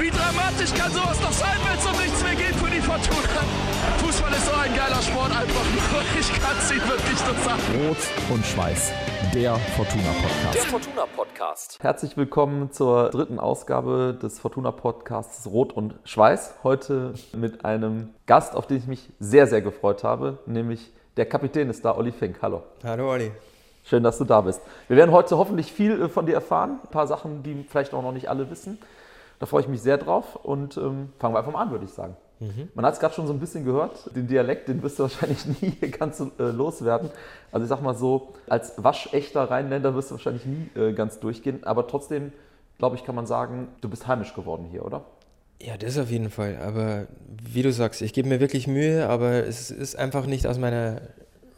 Wie dramatisch kann sowas noch sein, wenn es um nichts mehr geht für die Fortuna? Fußball ist so ein geiler Sport einfach nur. Ich kann es Ihnen wirklich so sagen. Rot und Schweiß, der Fortuna-Podcast. Der Fortuna-Podcast. Herzlich willkommen zur dritten Ausgabe des Fortuna-Podcasts Rot und Schweiß. Heute mit einem Gast, auf den ich mich sehr, sehr gefreut habe, nämlich der Kapitän ist da, Olli Fink. Hallo. Hallo Olli. Schön, dass du da bist. Wir werden heute hoffentlich viel von dir erfahren. Ein paar Sachen, die vielleicht auch noch nicht alle wissen. Da freue ich mich sehr drauf und fangen wir einfach mal an, würde ich sagen. Mhm. Man hat es gerade schon so ein bisschen gehört, den Dialekt, den wirst du wahrscheinlich nie ganz loswerden. Also ich sag mal so, als waschechter Rheinländer wirst du wahrscheinlich nie ganz durchgehen, aber trotzdem, glaube ich, kann man sagen, du bist heimisch geworden hier, oder? Ja, das auf jeden Fall, aber wie du sagst, ich gebe mir wirklich Mühe, aber es ist einfach nicht aus meiner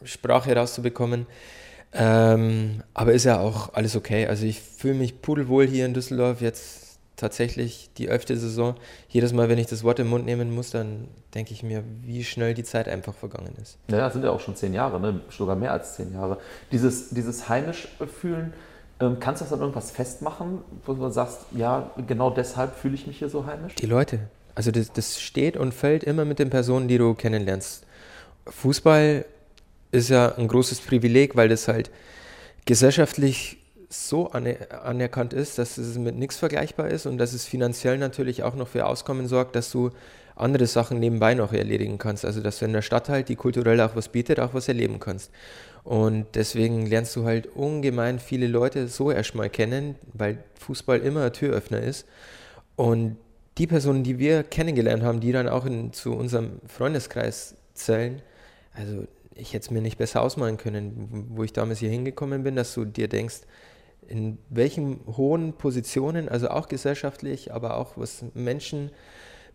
Sprache herauszubekommen. Aber ist ja auch alles okay, also ich fühle mich pudelwohl hier in Düsseldorf jetzt. Tatsächlich die 11. Saison. Jedes Mal, wenn ich das Wort im Mund nehmen muss, dann denke ich mir, wie schnell die Zeit einfach vergangen ist. Ja, das sind ja auch schon 10 Jahre, ne? Sogar mehr als 10 Jahre. Dieses heimisch fühlen, kannst du das an irgendwas festmachen, wo du sagst, ja, genau deshalb fühle ich mich hier so heimisch? Die Leute. Also das steht und fällt immer mit den Personen, die du kennenlernst. Fußball ist ja ein großes Privileg, weil das halt gesellschaftlich so anerkannt ist, dass es mit nichts vergleichbar ist und dass es finanziell natürlich auch noch für Auskommen sorgt, dass du andere Sachen nebenbei noch erledigen kannst. Also dass du in der Stadt halt, die kulturell auch was bietet, auch was erleben kannst. Und deswegen lernst du halt ungemein viele Leute so erstmal kennen, weil Fußball immer ein Türöffner ist. Und die Personen, die wir kennengelernt haben, die dann auch zu unserem Freundeskreis zählen, also ich hätte es mir nicht besser ausmalen können, wo ich damals hier hingekommen bin, dass du dir denkst, in welchen hohen Positionen, also auch gesellschaftlich, aber auch was Menschen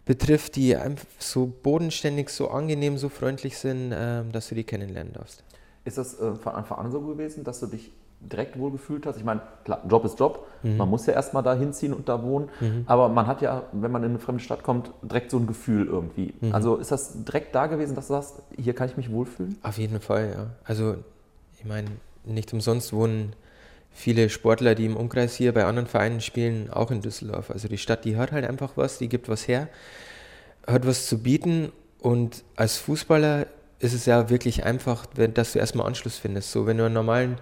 betrifft, die einfach so bodenständig, so angenehm, so freundlich sind, dass du die kennenlernen darfst. Ist das von Anfang an so gewesen, dass du dich direkt wohlgefühlt hast? Ich meine, klar, Job ist Job, man muss ja erstmal da hinziehen und da wohnen, aber man hat ja, wenn man in eine fremde Stadt kommt, direkt so ein Gefühl irgendwie. Also ist das direkt da gewesen, dass du sagst, hier kann ich mich wohlfühlen? Auf jeden Fall, ja. Also ich meine, nicht umsonst wohnen viele Sportler, die im Umkreis hier bei anderen Vereinen spielen, auch in Düsseldorf. Also die Stadt, die hat halt einfach was, die gibt was her, hat was zu bieten. Und als Fußballer ist es ja wirklich einfach, dass du erstmal Anschluss findest. So, wenn du einen normalen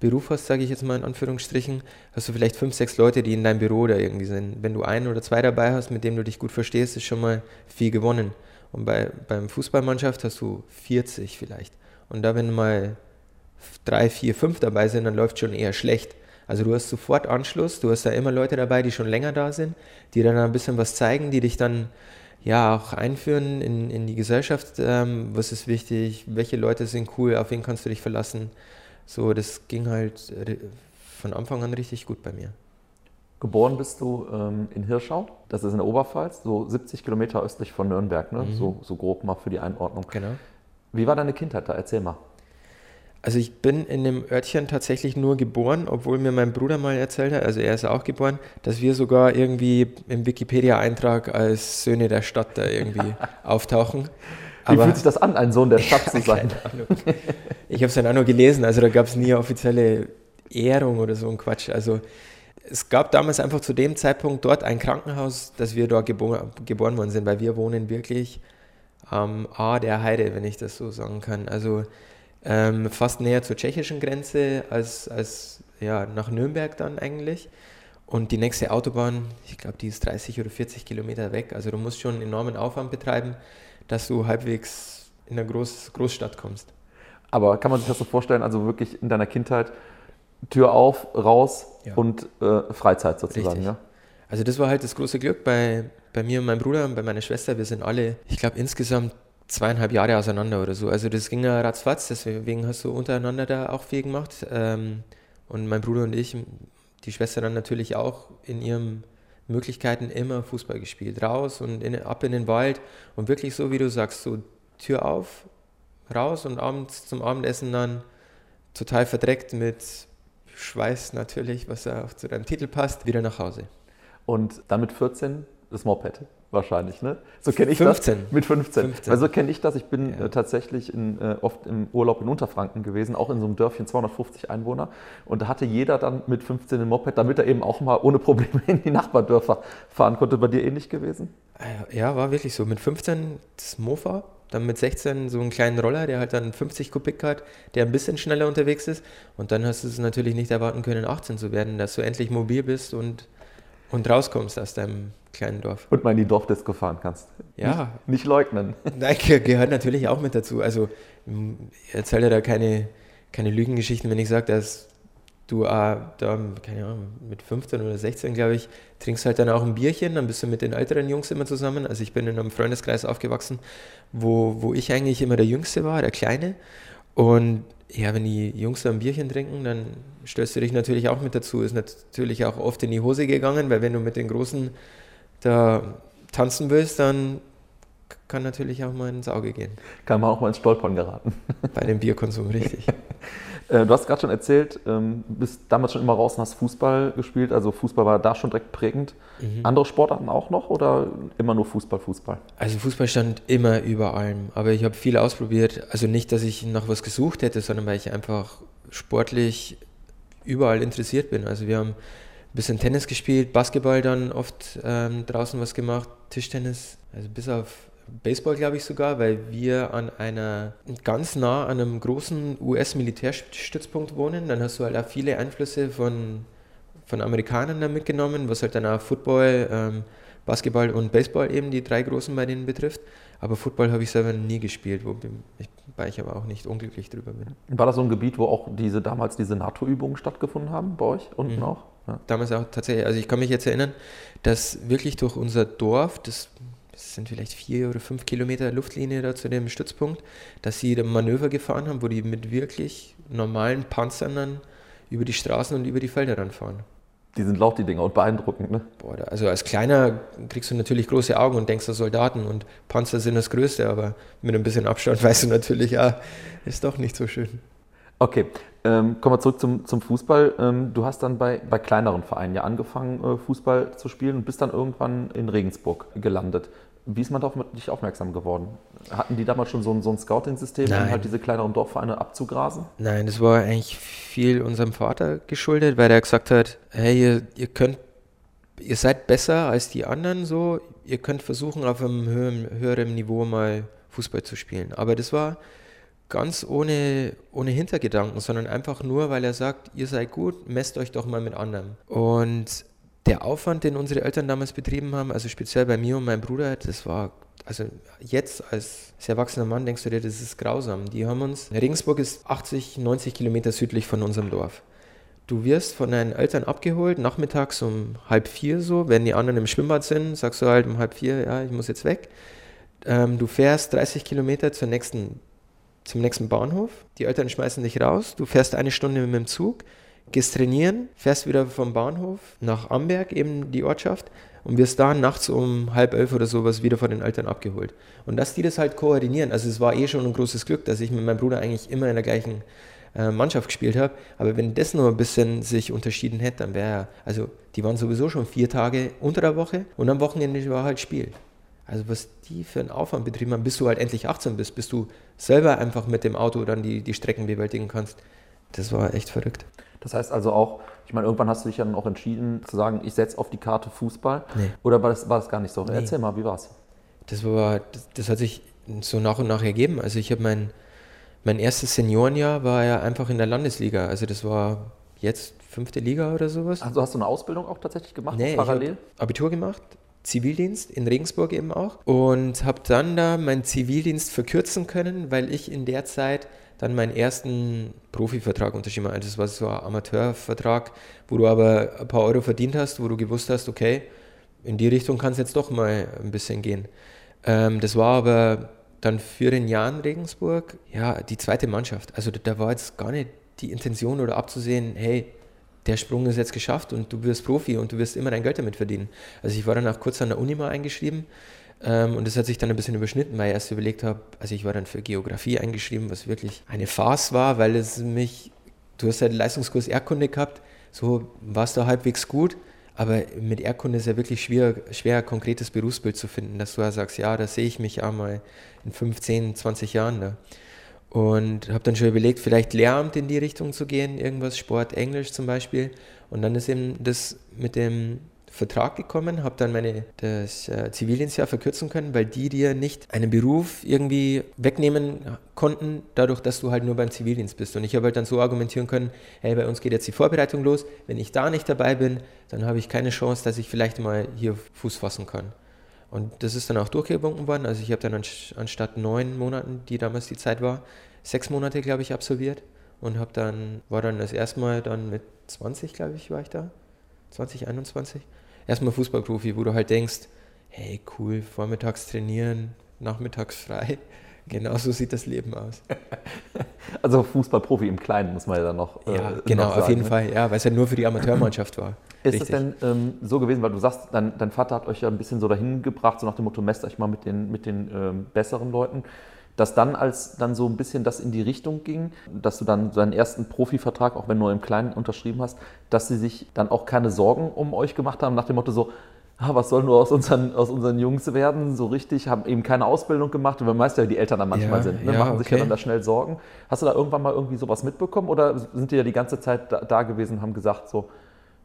Beruf hast, sage ich jetzt mal in Anführungsstrichen, hast du vielleicht 5, 6 Leute, die in deinem Büro da irgendwie sind. Wenn du 1 oder 2 dabei hast, mit denen du dich gut verstehst, ist schon mal viel gewonnen. Und beim Fußballmannschaft hast du 40 vielleicht. Und da, wenn du mal 3, 4, 5 dabei sind, dann läuft schon eher schlecht. Also du hast sofort Anschluss, du hast da immer Leute dabei, die schon länger da sind, die dann ein bisschen was zeigen, die dich dann ja auch einführen in die Gesellschaft, was ist wichtig, welche Leute sind cool, auf wen kannst du dich verlassen. So, das ging halt von Anfang an richtig gut bei mir. Geboren bist du in Hirschau, das ist in der Oberpfalz, so 70 Kilometer östlich von Nürnberg, ne? So grob mal für die Einordnung. Genau. Wie war deine Kindheit da? Erzähl mal. Also ich bin in dem Örtchen tatsächlich nur geboren, obwohl mir mein Bruder mal erzählt hat, also er ist auch geboren, dass wir sogar irgendwie im Wikipedia-Eintrag als Söhne der Stadt da irgendwie auftauchen. Wie fühlt sich das an, ein Sohn der Stadt zu sein? Keine Ahnung. Ich habe es dann auch nur gelesen, also da gab es nie eine offizielle Ehrung oder so ein Quatsch. Also es gab damals einfach zu dem Zeitpunkt dort ein Krankenhaus, dass wir dort geboren worden sind, weil wir wohnen wirklich am A der Heide, wenn ich das so sagen kann. Also fast näher zur tschechischen Grenze als ja, nach Nürnberg dann eigentlich. Und die nächste Autobahn, ich glaube, die ist 30 oder 40 Kilometer weg. Also du musst schon einen enormen Aufwand betreiben, dass du halbwegs in eine Großstadt kommst. Aber kann man sich das so vorstellen, also wirklich in deiner Kindheit Tür auf, raus und Freizeit sozusagen, ja? Also das war halt das große Glück bei mir und meinem Bruder und bei meiner Schwester. Wir sind alle, ich glaube, insgesamt 2,5 Jahre auseinander oder so. Also das ging ja ratzfatz, deswegen hast du untereinander da auch viel gemacht. Und mein Bruder und ich, die Schwester dann natürlich auch in ihren Möglichkeiten immer Fußball gespielt. Raus und ab in den Wald und wirklich so, wie du sagst, so Tür auf, raus und abends zum Abendessen dann total verdreckt mit Schweiß natürlich, was ja auch zu deinem Titel passt, wieder nach Hause. Und dann mit 14 Das Moped wahrscheinlich, ne? So kenne ich das. Mit 15. Weil so kenne ich das. Ich bin tatsächlich oft im Urlaub in Unterfranken gewesen, auch in so einem Dörfchen, 250 Einwohner. Und da hatte jeder dann mit 15 ein Moped, damit er eben auch mal ohne Probleme in die Nachbardörfer fahren konnte. Bei dir ähnlich gewesen? Ja, war wirklich so. Mit 15 das Mofa, dann mit 16 so einen kleinen Roller, der halt dann 50 Kubik hat, der ein bisschen schneller unterwegs ist. Und dann hast du es natürlich nicht erwarten können, 18 zu werden, dass du endlich mobil bist und rauskommst aus deinem kleinen Dorf. Und mal in die Dorfdisco fahren kannst. Ja. Nicht leugnen. Nein, gehört natürlich auch mit dazu. Also ich erzähle da keine Lügengeschichten, wenn ich sage, dass du da, keine Ahnung, mit 15 oder 16, glaube ich, trinkst halt dann auch ein Bierchen, dann bist du mit den älteren Jungs immer zusammen. Also ich bin in einem Freundeskreis aufgewachsen, wo ich eigentlich immer der Jüngste war, der Kleine. Und ja, wenn die Jungs da ein Bierchen trinken, dann stößt du dich natürlich auch mit dazu. Ist natürlich auch oft in die Hose gegangen, weil wenn du mit den Großen da tanzen willst, dann kann natürlich auch mal ins Auge gehen. Kann man auch mal ins Stolpern geraten. Bei dem Bierkonsum, richtig. Du hast gerade schon erzählt, bist damals schon immer raus und hast Fußball gespielt. Also Fußball war da schon direkt prägend. Mhm. Andere Sportarten auch noch oder immer nur Fußball? Also Fußball stand immer über allem. Aber ich habe viel ausprobiert. Also nicht, dass ich nach was gesucht hätte, sondern weil ich einfach sportlich überall interessiert bin. Also wir haben ein bisschen Tennis gespielt, Basketball dann oft draußen was gemacht, Tischtennis. Also bis auf Baseball, glaube ich sogar, weil wir ganz nah an einem großen US-Militärstützpunkt wohnen. Dann hast du halt auch viele Einflüsse von Amerikanern da mitgenommen, was halt dann auch Football, Basketball und Baseball eben die drei großen bei denen betrifft. Aber Football habe ich selber nie gespielt, wobei ich aber auch nicht unglücklich drüber bin. War das so ein Gebiet, wo auch damals diese NATO-Übungen stattgefunden haben bei euch unten auch? Ja. Damals auch tatsächlich. Also ich kann mich jetzt erinnern, dass wirklich durch unser Dorf, das sind vielleicht 4 oder 5 Kilometer Luftlinie da zu dem Stützpunkt, dass sie ein Manöver gefahren haben, wo die mit wirklich normalen Panzern dann über die Straßen und über die Felder ranfahren. Die sind laut, die Dinger, und beeindruckend, ne? Boah, also als Kleiner kriegst du natürlich große Augen und denkst an Soldaten und Panzer sind das Größte, aber mit ein bisschen Abstand weißt du natürlich, ja, ist doch nicht so schön. Okay, kommen wir zurück zum Fußball. Du hast dann bei kleineren Vereinen ja angefangen, Fußball zu spielen und bist dann irgendwann in Regensburg gelandet. Wie ist man darauf mit dich aufmerksam geworden? Hatten die damals schon so ein Scouting-System, um halt diese kleineren Dorfvereine abzugrasen? Nein, das war eigentlich viel unserem Vater geschuldet, weil der gesagt hat, hey, ihr seid besser als die anderen, so, ihr könnt versuchen, auf einem höherem Niveau mal Fußball zu spielen. Aber das war ganz ohne Hintergedanken, sondern einfach nur, weil er sagt, ihr seid gut, messt euch doch mal mit anderen. Und der Aufwand, den unsere Eltern damals betrieben haben, also speziell bei mir und meinem Bruder, das war, also jetzt als erwachsener Mann denkst du dir, das ist grausam. Die haben uns, Regensburg ist 80, 90 Kilometer südlich von unserem Dorf. Du wirst von deinen Eltern abgeholt, nachmittags um 3:30 so, wenn die anderen im Schwimmbad sind, sagst du halt um 3:30, ja, ich muss jetzt weg. Du fährst 30 Kilometer zum nächsten Bahnhof, die Eltern schmeißen dich raus, du fährst 1 Stunde mit dem Zug, gehst trainieren, fährst wieder vom Bahnhof nach Amberg, eben die Ortschaft, und wirst da nachts um 10:30 oder sowas wieder von den Eltern abgeholt. Und dass die das halt koordinieren, also es war eh schon ein großes Glück, dass ich mit meinem Bruder eigentlich immer in der gleichen Mannschaft gespielt habe, aber wenn das nur ein bisschen sich unterschieden hätte, dann wäre also die waren sowieso schon 4 Tage unter der Woche und am Wochenende war halt Spiel. Also was die für einen Aufwand betrieben haben, bis du halt endlich 18 bist, bis du selber einfach mit dem Auto dann die Strecken bewältigen kannst, das war echt verrückt. Das heißt also auch, ich meine, irgendwann hast du dich ja dann auch entschieden zu sagen, ich setze auf die Karte Fußball. Nee. Oder war das gar nicht so? Nee. Erzähl mal, wie war's? Das hat sich so nach und nach ergeben. Also ich habe mein erstes Seniorenjahr war ja einfach in der Landesliga. Also das war jetzt 5. Liga oder sowas. Also hast du eine Ausbildung auch tatsächlich gemacht? Nee, parallel? Ich habe Abitur gemacht. Zivildienst in Regensburg eben auch und habe dann da meinen Zivildienst verkürzen können, weil ich in der Zeit dann meinen ersten Profivertrag unterschrieben habe. Also das war so ein Amateurvertrag, wo du aber ein paar Euro verdient hast, wo du gewusst hast, okay, in die Richtung kann es jetzt doch mal ein bisschen gehen. Das war aber dann für den Jahn Regensburg, ja, die zweite Mannschaft. Also da war jetzt gar nicht die Intention oder abzusehen, hey, der Sprung ist jetzt geschafft und du wirst Profi und du wirst immer dein Geld damit verdienen. Also ich war dann auch kurz an der Uni mal eingeschrieben und das hat sich dann ein bisschen überschnitten, weil ich erst überlegt habe, also ich war dann für Geografie eingeschrieben, was wirklich eine Farce war, weil du hast halt Leistungskurs Erdkunde gehabt, so warst du halbwegs gut, Aber mit Erdkunde ist ja wirklich schwer, ein konkretes Berufsbild zu finden, dass du ja sagst, ja, da sehe ich mich einmal in 15, 20 Jahren da. Und habe dann schon überlegt, vielleicht Lehramt in die Richtung zu gehen, irgendwas, Sport, Englisch zum Beispiel. Und dann ist eben das mit dem Vertrag gekommen, habe dann das Zivildienstjahr verkürzen können, weil die dir nicht einen Beruf irgendwie wegnehmen konnten, dadurch, dass du halt nur beim Zivildienst bist. Und ich habe halt dann so argumentieren können, hey, bei uns geht jetzt die Vorbereitung los, wenn ich da nicht dabei bin, dann habe ich keine Chance, dass ich vielleicht mal hier Fuß fassen kann. Und das ist dann auch durchgewunken worden, also ich habe dann anstatt 9 Monaten, die damals die Zeit war, 6 Monate, glaube ich, absolviert und war dann das erste Mal dann mit 20, glaube ich, war ich da, 20, 21, erstmal Fußballprofi, wo du halt denkst, hey cool, vormittags trainieren, nachmittags frei. Genau so sieht das Leben aus. Also Fußballprofi im Kleinen, muss man ja dann noch genau, noch sagen, auf jeden Fall, ja, weil es ja nur für die Amateurmannschaft war. Ist es denn so gewesen, weil du sagst, dein Vater hat euch ja ein bisschen so dahin gebracht, so nach dem Motto, messt euch mal mit den besseren Leuten, dass dann, als dann so ein bisschen das in die Richtung ging, dass du dann deinen ersten Profivertrag, auch wenn nur im Kleinen, unterschrieben hast, dass sie sich dann auch keine Sorgen um euch gemacht haben, nach dem Motto so, was soll nur aus unseren Jungs werden, so richtig, haben eben keine Ausbildung gemacht, und man weiß ja, wie die Eltern da manchmal sind, ne? Machen sich ja dann da schnell Sorgen. Hast du da irgendwann mal irgendwie sowas mitbekommen oder sind die ja die ganze Zeit da gewesen und haben gesagt so,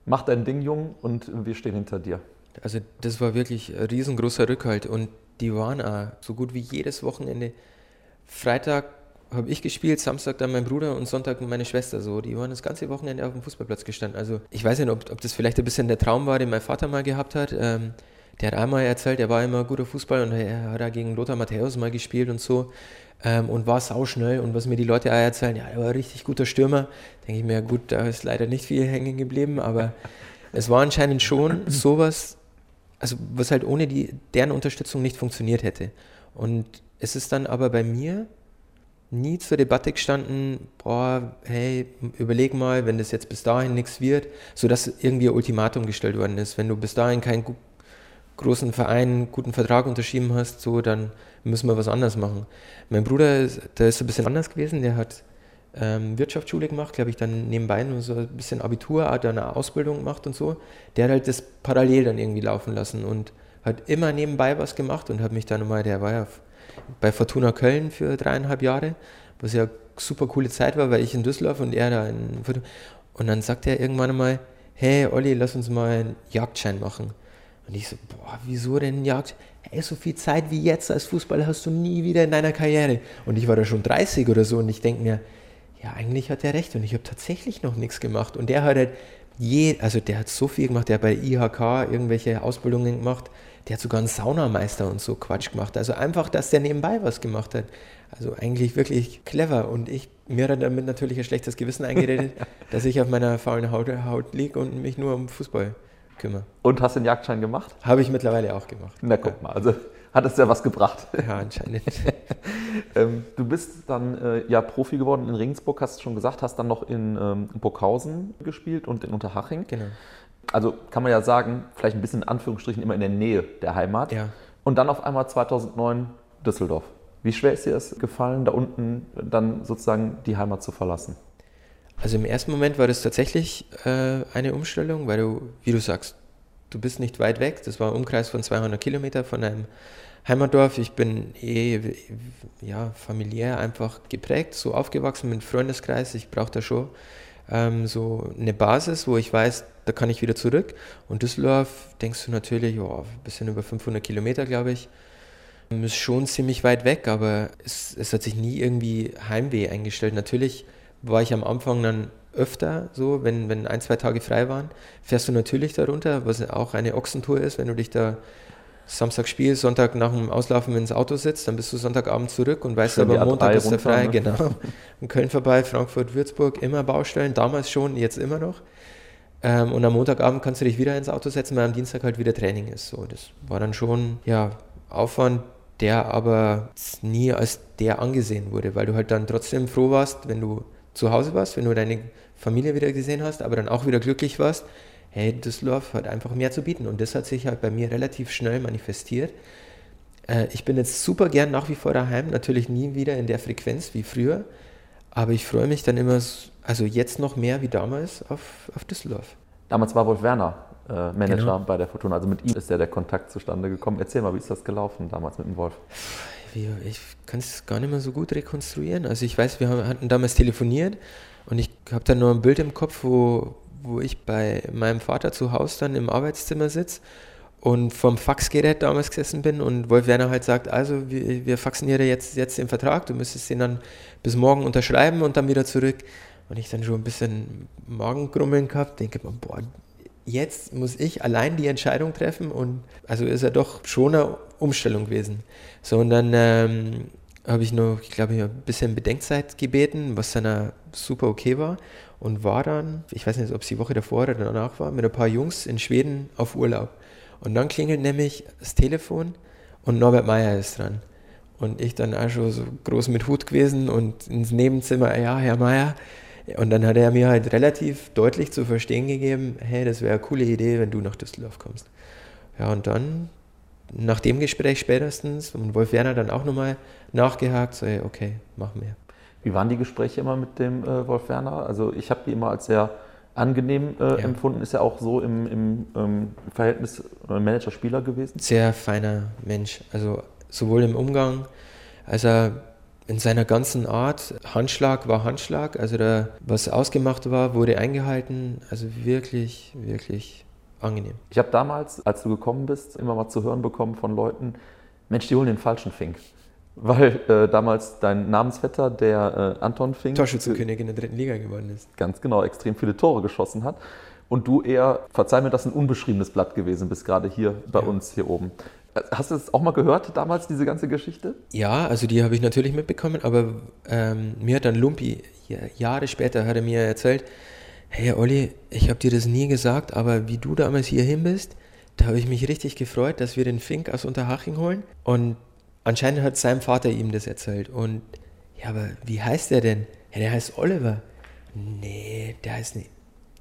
mach dein Ding, Junge, und wir stehen hinter dir? Also das war wirklich ein riesengroßer Rückhalt und die waren auch so gut wie jedes Wochenende. Freitag habe ich gespielt, Samstag dann mein Bruder und Sonntag meine Schwester. So, die waren das ganze Wochenende auf dem Fußballplatz gestanden. Also ich weiß nicht, ob das vielleicht ein bisschen der Traum war, den mein Vater mal gehabt hat. Der hat einmal erzählt, er war immer guter Fußball und er hat da gegen Lothar Matthäus mal gespielt und so und war sauschnell. Und was mir die Leute auch erzählen, ja, er war ein richtig guter Stürmer. Denke ich mir, gut, da ist leider nicht viel hängen geblieben, aber es war anscheinend schon sowas, also was halt ohne deren Unterstützung nicht funktioniert hätte. Und es ist dann aber bei mir nie zur Debatte gestanden, boah, hey, überleg mal, wenn das jetzt bis dahin nichts wird, sodass irgendwie ein Ultimatum gestellt worden ist. Wenn du bis dahin keinen großen Verein, guten Vertrag unterschrieben hast, so, dann müssen wir was anderes machen. Mein Bruder, der ist ein bisschen anders gewesen, der hat Wirtschaftsschule gemacht, glaube ich, dann nebenbei nur so ein bisschen Abitur, dann eine Ausbildung gemacht und so. Der hat halt das parallel dann irgendwie laufen lassen und hat immer nebenbei was gemacht und hat mich dann nochmal, der war ja bei Fortuna Köln für 3,5 Jahre, was ja eine super coole Zeit war, weil ich in Düsseldorf und er da in Fortuna. Und dann sagt er irgendwann mal, hey Olli, lass uns mal einen Jagdschein machen. Und ich so, boah, wieso denn einen Jagdschein? Hey, so viel Zeit wie jetzt als Fußballer hast du nie wieder in deiner Karriere. Und ich war da schon 30 oder so und ich denke mir, ja, eigentlich hat er recht und ich habe tatsächlich noch nichts gemacht. Und der hat halt der hat so viel gemacht, der hat bei IHK irgendwelche Ausbildungen gemacht, der hat sogar einen Saunameister und so Quatsch gemacht. Also einfach, dass der nebenbei was gemacht hat. Also eigentlich wirklich clever. Und mir hat damit natürlich ein schlechtes Gewissen eingeredet, dass ich auf meiner faulen Haut liege und mich nur um Fußball kümmere. Und hast den Jagdschein gemacht? Habe ich mittlerweile auch gemacht. Na guck mal, also hat es ja was gebracht. Ja, anscheinend. Du bist dann Profi geworden in Regensburg, hast du schon gesagt, hast dann noch in Burghausen gespielt und in Unterhaching. Genau. Also kann man ja sagen, vielleicht ein bisschen in Anführungsstrichen immer in der Nähe der Heimat. Ja. Und dann auf einmal 2009 Düsseldorf. Wie schwer ist dir das gefallen, da unten dann sozusagen die Heimat zu verlassen? Also im ersten Moment war das tatsächlich eine Umstellung, weil du, wie du sagst, du bist nicht weit weg. Das war ein Umkreis von 200 Kilometer von einem Heimatdorf. Ich bin familiär einfach geprägt, so aufgewachsen mit einem Freundeskreis. Ich brauche da schon so eine Basis, wo ich weiß, da kann ich wieder zurück. Und Düsseldorf, denkst du natürlich, ein bisschen über 500 Kilometer, glaube ich. Ist schon ziemlich weit weg, aber es hat sich nie irgendwie Heimweh eingestellt. Natürlich war ich am Anfang dann öfter so, wenn 1, 2 Tage frei waren, fährst du natürlich da runter, was auch eine Ochsentour ist, wenn du dich da Samstag spielst, Sonntag nach dem Auslaufen ins Auto sitzt, dann bist du Sonntagabend zurück und weißt aber, Montag ist der frei, ne? Genau. In Köln vorbei, Frankfurt, Würzburg, immer Baustellen, damals schon, jetzt immer noch. Und am Montagabend kannst du dich wieder ins Auto setzen, weil am Dienstag halt wieder Training ist. So, das war dann schon Aufwand, der aber nie als der angesehen wurde, weil du halt dann trotzdem froh warst, wenn du zu Hause warst, wenn du deine Familie wieder gesehen hast, aber dann auch wieder glücklich warst, hey, Düsseldorf hat einfach mehr zu bieten. Und das hat sich halt bei mir relativ schnell manifestiert. Ich bin jetzt super gern nach wie vor daheim, natürlich nie wieder in der Frequenz wie früher, aber ich freue mich dann immer, also jetzt noch mehr wie damals, auf Düsseldorf. Damals war Wolf Werner Manager bei der Fortuna. Also mit ihm ist ja der Kontakt zustande gekommen. Erzähl mal, wie ist das gelaufen damals mit dem Wolf? Ich kann es gar nicht mehr so gut rekonstruieren. Also ich weiß, wir hatten damals telefoniert und ich habe dann nur ein Bild im Kopf, wo ich bei meinem Vater zu Hause dann im Arbeitszimmer sitze und vom Faxgerät damals gesessen bin und Wolf Werner halt sagt, also wir faxen dir jetzt den Vertrag, du müsstest den dann bis morgen unterschreiben und dann wieder zurück. Und ich dann schon ein bisschen Magengrummeln gehabt, denke mir, boah, jetzt muss ich allein die Entscheidung treffen und also ist ja doch schon eine Umstellung gewesen. So und dann habe ich noch, ich glaube, ein bisschen Bedenkzeit gebeten, was dann super okay war. Und war dann, ich weiß nicht, ob es die Woche davor oder danach war, mit ein paar Jungs in Schweden auf Urlaub. Und dann klingelt nämlich das Telefon und Norbert Meyer ist dran. Und ich dann auch schon so groß mit Hut gewesen und ins Nebenzimmer, ja, Herr Meyer. Und dann hat er mir halt relativ deutlich zu verstehen gegeben, hey, das wäre eine coole Idee, wenn du nach Düsseldorf kommst. Ja, und dann, nach dem Gespräch spätestens, und Wolf Werner dann auch nochmal nachgehakt, so, hey, okay, machen wir. Wie waren die Gespräche immer mit dem Wolf Werner? Also ich habe die immer als sehr angenehm empfunden. Ist ja auch so im Verhältnis Manager-Spieler gewesen. Sehr feiner Mensch, also sowohl im Umgang, als er in seiner ganzen Art. Handschlag war Handschlag, also da, was ausgemacht war, wurde eingehalten. Also wirklich, wirklich angenehm. Ich habe damals, als du gekommen bist, immer mal zu hören bekommen von Leuten, Mensch, die holen den falschen Fink. Weil damals dein Namensvetter, der Anton Fink, Torschützenkönig in der 3. Liga geworden ist. Ganz genau, extrem viele Tore geschossen hat. Und du eher, verzeih mir das, ein unbeschriebenes Blatt gewesen bist, gerade hier bei uns hier oben. Hast du das auch mal gehört damals, diese ganze Geschichte? Ja, also die habe ich natürlich mitbekommen, aber mir hat dann Lumpi, Jahre später hat er mir erzählt, hey Olli, ich habe dir das nie gesagt, aber wie du damals hierhin bist, da habe ich mich richtig gefreut, dass wir den Fink aus Unterhaching holen. Und anscheinend hat sein Vater ihm das erzählt. Und ja, aber wie heißt der denn? Ja, der heißt Oliver. Nee, der heißt nicht.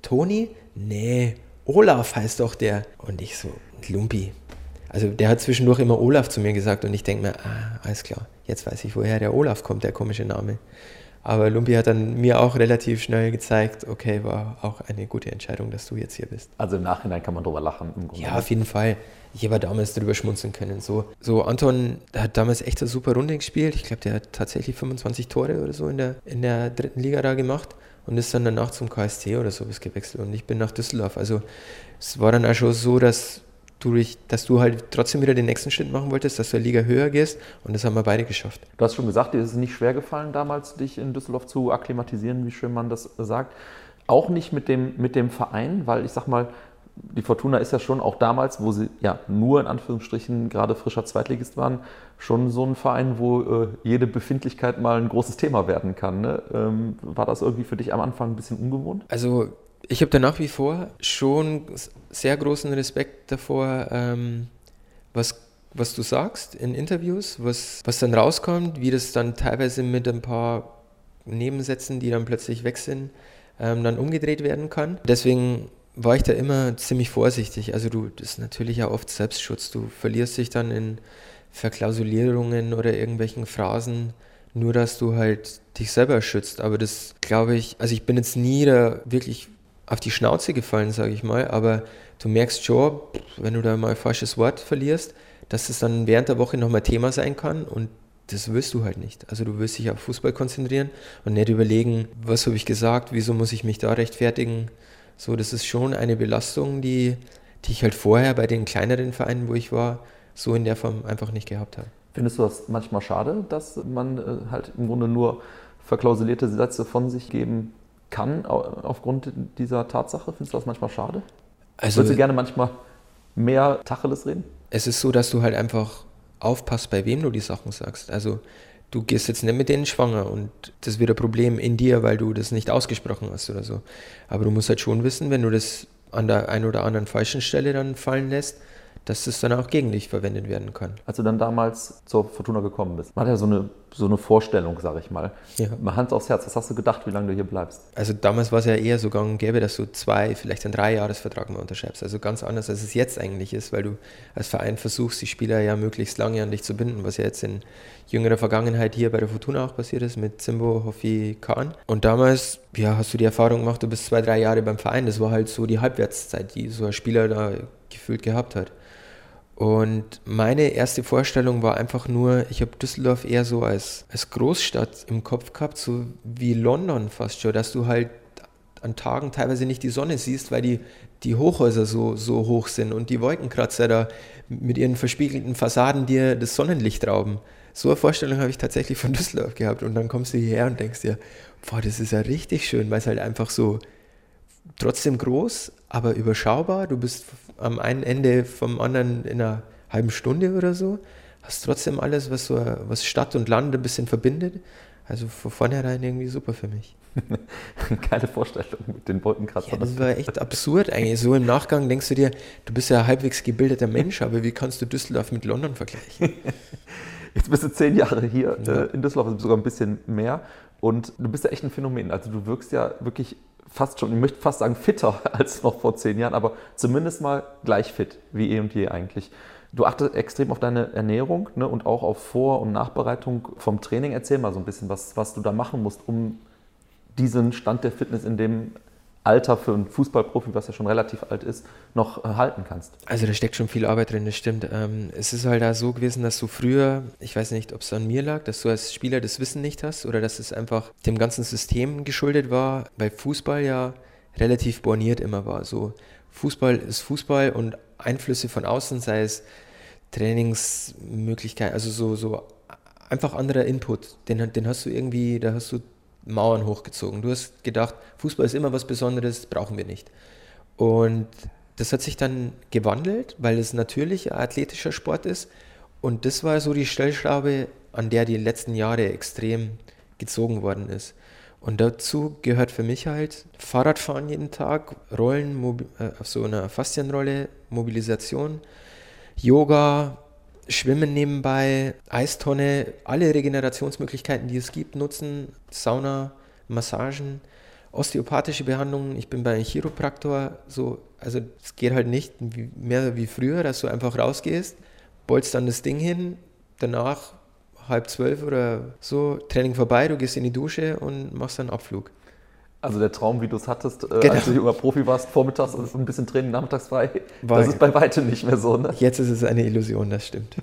Toni? Nee, Olaf heißt doch der. Und ich so, Lumpi. Also der hat zwischendurch immer Olaf zu mir gesagt und ich denke mir, alles klar, jetzt weiß ich, woher der Olaf kommt, der komische Name. Aber Lumpi hat dann mir auch relativ schnell gezeigt, okay, war auch eine gute Entscheidung, dass du jetzt hier bist. Also im Nachhinein kann man drüber lachen im Grunde. Ja, auf jeden Fall. Ich habe damals drüber schmunzeln können. So Anton hat damals echt eine super Runde gespielt. Ich glaube, der hat tatsächlich 25 Tore oder so in der 3. Liga da gemacht und ist dann danach zum KSC oder sowas gewechselt und ich bin nach Düsseldorf. Also es war dann auch schon so, dass du halt trotzdem wieder den nächsten Schritt machen wolltest, dass du in der Liga höher gehst und das haben wir beide geschafft. Du hast schon gesagt, dir ist es nicht schwer gefallen damals, dich in Düsseldorf zu akklimatisieren, wie schön man das sagt. Auch nicht mit dem Verein, weil ich sag mal, die Fortuna ist ja schon auch damals, wo sie ja nur in Anführungsstrichen gerade frischer Zweitligist waren, schon so ein Verein, wo jede Befindlichkeit mal ein großes Thema werden kann. Ne? War das irgendwie für dich am Anfang ein bisschen ungewohnt? Also ich habe da nach wie vor schon sehr großen Respekt davor, was du sagst in Interviews, was dann rauskommt, wie das dann teilweise mit ein paar Nebensätzen, die dann plötzlich weg sind, dann umgedreht werden kann. Deswegen war ich da immer ziemlich vorsichtig. Also das ist natürlich ja oft Selbstschutz. Du verlierst dich dann in Verklausulierungen oder irgendwelchen Phrasen, nur dass du halt dich selber schützt. Aber das glaube ich, also ich bin jetzt nie da wirklich auf die Schnauze gefallen, sage ich mal, aber du merkst schon, wenn du da mal ein falsches Wort verlierst, dass es dann während der Woche nochmal Thema sein kann und das willst du halt nicht. Also du willst dich auf Fußball konzentrieren und nicht überlegen, was habe ich gesagt, wieso muss ich mich da rechtfertigen. So, das ist schon eine Belastung, die ich halt vorher bei den kleineren Vereinen, wo ich war, so in der Form einfach nicht gehabt habe. Findest du das manchmal schade, dass man halt im Grunde nur verklausulierte Sätze von sich geben kann aufgrund dieser Tatsache? Findest du das manchmal schade? Also, würdest du gerne manchmal mehr Tacheles reden? Es ist so, dass du halt einfach aufpasst, bei wem du die Sachen sagst. Also du gehst jetzt nicht mit denen schwanger und das wird ein Problem in dir, weil du das nicht ausgesprochen hast oder so. Aber du musst halt schon wissen, wenn du das an der einen oder anderen falschen Stelle dann fallen lässt, dass es dann auch gegen dich verwendet werden kann. Als du dann damals zur Fortuna gekommen bist, man hat ja so eine Vorstellung, sag ich mal. Ja. Mal Hand aufs Herz, was hast du gedacht, wie lange du hier bleibst? Also damals war es ja eher so gang und gäbe, dass du 2, vielleicht einen 3-Jahres-Vertrag mal unterschreibst. Also ganz anders, als es jetzt eigentlich ist, weil du als Verein versuchst, die Spieler ja möglichst lange an dich zu binden, was ja jetzt in jüngerer Vergangenheit hier bei der Fortuna auch passiert ist, mit Simbo, Hofi, Kahn. Und damals, ja, hast du die Erfahrung gemacht, du bist 2-3 Jahre beim Verein. Das war halt so die Halbwertszeit, die so ein Spieler da gefühlt gehabt hat. Und meine erste Vorstellung war einfach nur, ich habe Düsseldorf eher so als Großstadt im Kopf gehabt, so wie London fast schon, dass du halt an Tagen teilweise nicht die Sonne siehst, weil die Hochhäuser so hoch sind und die Wolkenkratzer da mit ihren verspiegelten Fassaden dir das Sonnenlicht rauben. So eine Vorstellung habe ich tatsächlich von Düsseldorf gehabt. Und dann kommst du hierher und denkst dir, boah, das ist ja richtig schön, weil es halt einfach so trotzdem groß, aber überschaubar. Du bist am einen Ende vom anderen in einer halben Stunde oder so. Hast trotzdem alles, was Stadt und Land ein bisschen verbindet. Also von vornherein irgendwie super für mich. Geile Vorstellung mit den Wolkenkratzern. Ja, das war echt absurd eigentlich. So im Nachgang denkst du dir, du bist ja ein halbwegs gebildeter Mensch, aber wie kannst du Düsseldorf mit London vergleichen? Jetzt bist du 10 Jahre hier in Düsseldorf, also sogar ein bisschen mehr. Und du bist ja echt ein Phänomen. Also du wirkst ja wirklich fast schon, ich möchte fast sagen fitter als noch vor 10 Jahren, aber zumindest mal gleich fit, wie eh und je eigentlich. Du achtest extrem auf deine Ernährung, ne, und auch auf Vor- und Nachbereitung vom Training. Erzähl mal so ein bisschen, was du da machen musst, um diesen Stand der Fitness in dem Alter für einen Fußballprofi, was ja schon relativ alt ist, noch halten kannst. Also da steckt schon viel Arbeit drin, das stimmt. Es ist halt da so gewesen, dass du früher, ich weiß nicht, ob es an mir lag, dass du als Spieler das Wissen nicht hast oder dass es einfach dem ganzen System geschuldet war, weil Fußball ja relativ borniert immer war. So Fußball ist Fußball und Einflüsse von außen, sei es Trainingsmöglichkeiten, also so einfach anderer Input, den hast du irgendwie, da hast du Mauern hochgezogen. Du hast gedacht, Fußball ist immer was Besonderes, brauchen wir nicht. Und das hat sich dann gewandelt, weil es natürlich ein athletischer Sport ist. Und das war so die Stellschraube, an der die letzten Jahre extrem gezogen worden ist. Und dazu gehört für mich halt Fahrradfahren jeden Tag, Rollen, auf so einer Faszienrolle, Mobilisation, Yoga, Schwimmen nebenbei, Eistonne, alle Regenerationsmöglichkeiten, die es gibt, nutzen, Sauna, Massagen, osteopathische Behandlungen. Ich bin bei einem Chiropraktor, so, also es geht halt nicht mehr wie früher, dass du einfach rausgehst, bolst dann das Ding hin, danach 11:30 oder so, Training vorbei, du gehst in die Dusche und machst dann Abflug. Also der Traum, wie du es hattest, genau, als du junger Profi warst, vormittags und ein bisschen Training, nachmittags frei, das ist bei weitem nicht mehr so. Ne? Jetzt ist es eine Illusion, das stimmt.